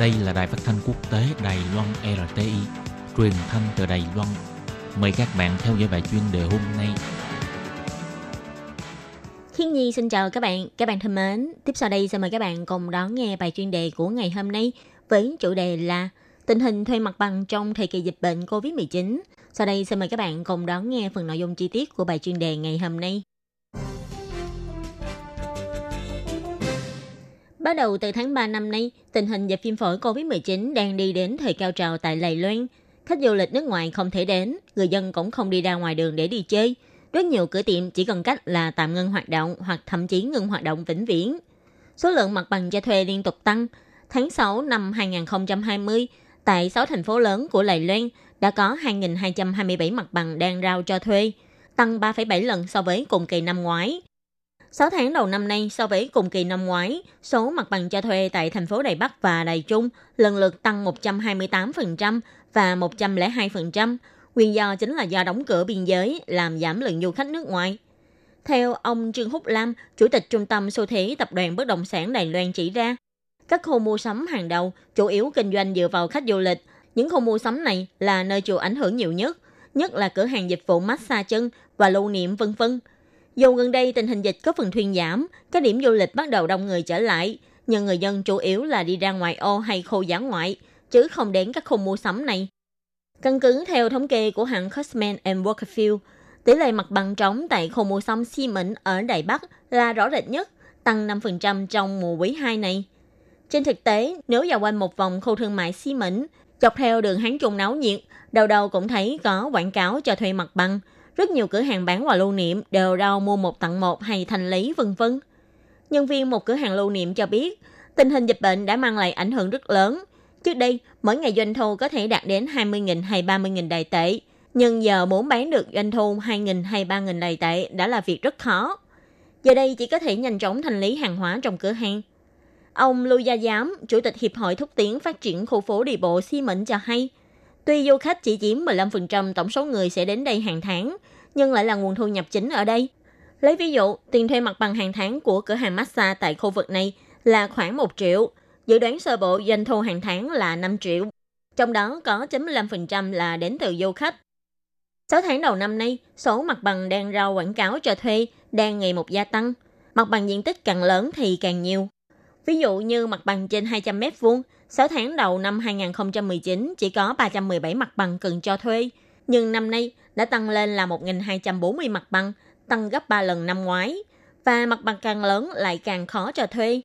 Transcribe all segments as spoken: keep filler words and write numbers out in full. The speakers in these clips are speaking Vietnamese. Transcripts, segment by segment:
Đây là đài phát thanh quốc tế Đài Loan rờ tê i, truyền thanh từ Đài Loan. Mời các bạn theo dõi bài chuyên đề hôm nay. Thiên Nhi xin chào các bạn, các bạn thân mến. Tiếp sau đây sẽ mời các bạn cùng đón nghe bài chuyên đề của ngày hôm nay với chủ đề là tình hình thuê mặt bằng trong thời kỳ dịch bệnh covid mười chín. Sau đây sẽ mời các bạn cùng đón nghe phần nội dung chi tiết của bài chuyên đề ngày hôm nay. Bắt đầu từ tháng ba năm nay, tình hình dịch viêm phổi covid mười chín đang đi đến thời cao trào tại Đài Loan. Khách du lịch nước ngoài không thể đến, người dân cũng không đi ra ngoài đường để đi chơi. Rất nhiều cửa tiệm chỉ cần cách là tạm ngưng hoạt động hoặc thậm chí ngừng hoạt động vĩnh viễn. Số lượng mặt bằng cho thuê liên tục tăng. Tháng sáu năm hai không hai không, tại sáu thành phố lớn của Đài Loan đã có hai nghìn hai trăm hai mươi bảy mặt bằng đang rao cho thuê, tăng ba phẩy bảy lần so với cùng kỳ năm ngoái. sáu tháng đầu năm nay so với cùng kỳ năm ngoái, số mặt bằng cho thuê tại thành phố Đài Bắc và Đài Trung lần lượt tăng một trăm hai mươi tám phần trăm và một trăm lẻ hai phần trăm. Nguyên do chính là do đóng cửa biên giới làm giảm lượng du khách nước ngoài. Theo ông Trương Húc Lam, Chủ tịch Trung tâm Xu thế Tập đoàn Bất động sản Đài Loan chỉ ra, các khu mua sắm hàng đầu chủ yếu kinh doanh dựa vào khách du lịch. Những khu mua sắm này là nơi chịu ảnh hưởng nhiều nhất, nhất là cửa hàng dịch vụ massage chân và lưu niệm vân vân. Dù gần đây tình hình dịch có phần thuyên giảm, các điểm du lịch bắt đầu đông người trở lại, nhưng người dân chủ yếu là đi ra ngoài ô hay khu dã ngoại, chứ không đến các khu mua sắm này. Căn cứ theo thống kê của hãng Cushman and Wakefield, tỷ lệ mặt bằng trống tại khu mua sắm Ximen ở Đài Bắc là rõ rệt nhất, tăng năm phần trăm trong mùa quý hai này. Trên thực tế, nếu dạo quanh một vòng khu thương mại Ximen, dọc theo đường Hán Trung náo nhiệt, đầu đầu cũng thấy có quảng cáo cho thuê mặt bằng. Rất nhiều cửa hàng bán quà lưu niệm đều rao mua một tặng một hay thanh lý vân vân. Nhân viên một cửa hàng lưu niệm cho biết, tình hình dịch bệnh đã mang lại ảnh hưởng rất lớn. Trước đây, mỗi ngày doanh thu có thể đạt đến hai mươi nghìn hay ba mươi nghìn Đài tệ, nhưng giờ muốn bán được doanh thu hai nghìn hay ba nghìn Đài tệ đã là việc rất khó. Giờ đây chỉ có thể nhanh chóng thanh lý hàng hóa trong cửa hàng. Ông Lưu Gia Giám, Chủ tịch Hiệp hội Thúc tiến Phát triển Khu phố Đi bộ Ximen cho hay, tuy du khách chỉ chiếm mười lăm phần trăm tổng số người sẽ đến đây hàng tháng, nhưng lại là nguồn thu nhập chính ở đây. Lấy ví dụ, tiền thuê mặt bằng hàng tháng của cửa hàng massage tại khu vực này là khoảng một triệu. Dự đoán sơ bộ doanh thu hàng tháng là năm triệu. Trong đó có chín mươi lăm phần trăm là đến từ du khách. sáu tháng đầu năm nay, số mặt bằng đang rao quảng cáo cho thuê đang ngày một gia tăng. Mặt bằng diện tích càng lớn thì càng nhiều. Ví dụ như mặt bằng trên hai trăm mét vuông, sáu tháng đầu năm hai không một chín chỉ có ba trăm mười bảy mặt bằng cần cho thuê, nhưng năm nay đã tăng lên là một nghìn hai trăm bốn mươi mặt bằng, tăng gấp ba lần năm ngoái, và mặt bằng càng lớn lại càng khó cho thuê.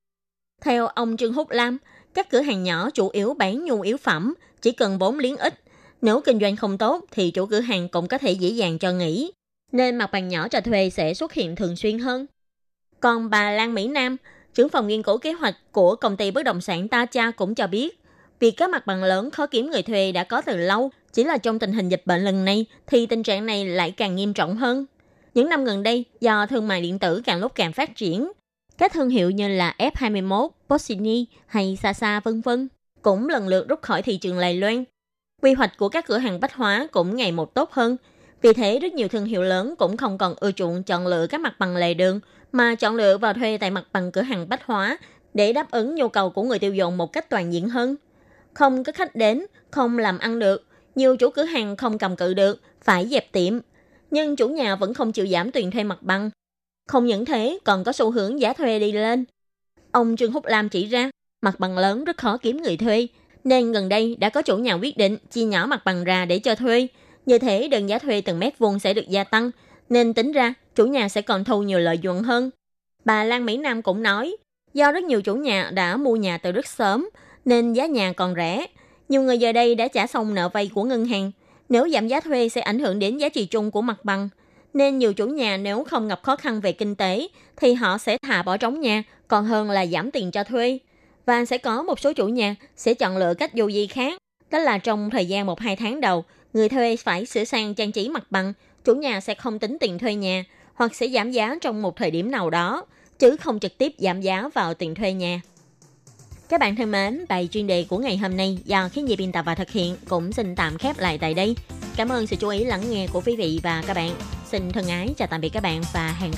Theo ông Trương Húc Lam, các cửa hàng nhỏ chủ yếu bán nhu yếu phẩm, chỉ cần vốn liếng ít, nếu kinh doanh không tốt thì chủ cửa hàng cũng có thể dễ dàng cho nghỉ, nên mặt bằng nhỏ cho thuê sẽ xuất hiện thường xuyên hơn. Còn bà Lan Mỹ Nam, trưởng phòng nghiên cứu kế hoạch của công ty bất động sản Ta Cha cũng cho biết, việc các mặt bằng lớn khó kiếm người thuê đã có từ lâu, chỉ là trong tình hình dịch bệnh lần này thì tình trạng này lại càng nghiêm trọng hơn. Những năm gần đây, do thương mại điện tử càng lúc càng phát triển, các thương hiệu như là F hai mươi mốt, Bosini hay Sasa vân vân cũng lần lượt rút khỏi thị trường Đài Loan. Quy hoạch của các cửa hàng bách hóa cũng ngày một tốt hơn, vì thế rất nhiều thương hiệu lớn cũng không còn ưa chuộng chọn lựa các mặt bằng lề đường, mà chọn lựa vào thuê tại mặt bằng cửa hàng bách hóa để đáp ứng nhu cầu của người tiêu dùng một cách toàn diện hơn. Không có khách đến, không làm ăn được, nhiều chủ cửa hàng không cầm cự được, phải dẹp tiệm. Nhưng chủ nhà vẫn không chịu giảm tiền thuê mặt bằng. Không những thế, còn có xu hướng giá thuê đi lên. Ông Trương Húc Lam chỉ ra, mặt bằng lớn rất khó kiếm người thuê, nên gần đây đã có chủ nhà quyết định chia nhỏ mặt bằng ra để cho thuê. Như thế, đơn giá thuê từng mét vuông sẽ được gia tăng, nên tính ra chủ nhà sẽ còn thu nhiều lợi nhuận hơn. Bà Lan Mỹ Nam cũng nói, do rất nhiều chủ nhà đã mua nhà từ rất sớm, nên giá nhà còn rẻ. Nhiều người giờ đây đã trả xong nợ vay của ngân hàng. Nếu giảm giá thuê sẽ ảnh hưởng đến giá trị chung của mặt bằng. Nên nhiều chủ nhà nếu không gặp khó khăn về kinh tế, thì họ sẽ thà bỏ trống nhà, còn hơn là giảm tiền cho thuê. Và sẽ có một số chủ nhà sẽ chọn lựa cách du di khác. Đó là trong thời gian một đến hai tháng đầu, người thuê phải sửa sang trang trí mặt bằng, chủ nhà sẽ không tính tiền thuê nhà hoặc sẽ giảm giá trong một thời điểm nào đó, chứ không trực tiếp giảm giá vào tiền thuê nhà. Các bạn thân mến, bài chuyên đề của ngày hôm nay do Khiến Nhi biên tập và thực hiện cũng xin tạm khép lại tại đây. Cảm ơn sự chú ý lắng nghe của quý vị và các bạn. Xin thân ái chào tạm biệt các bạn và hẹn gặp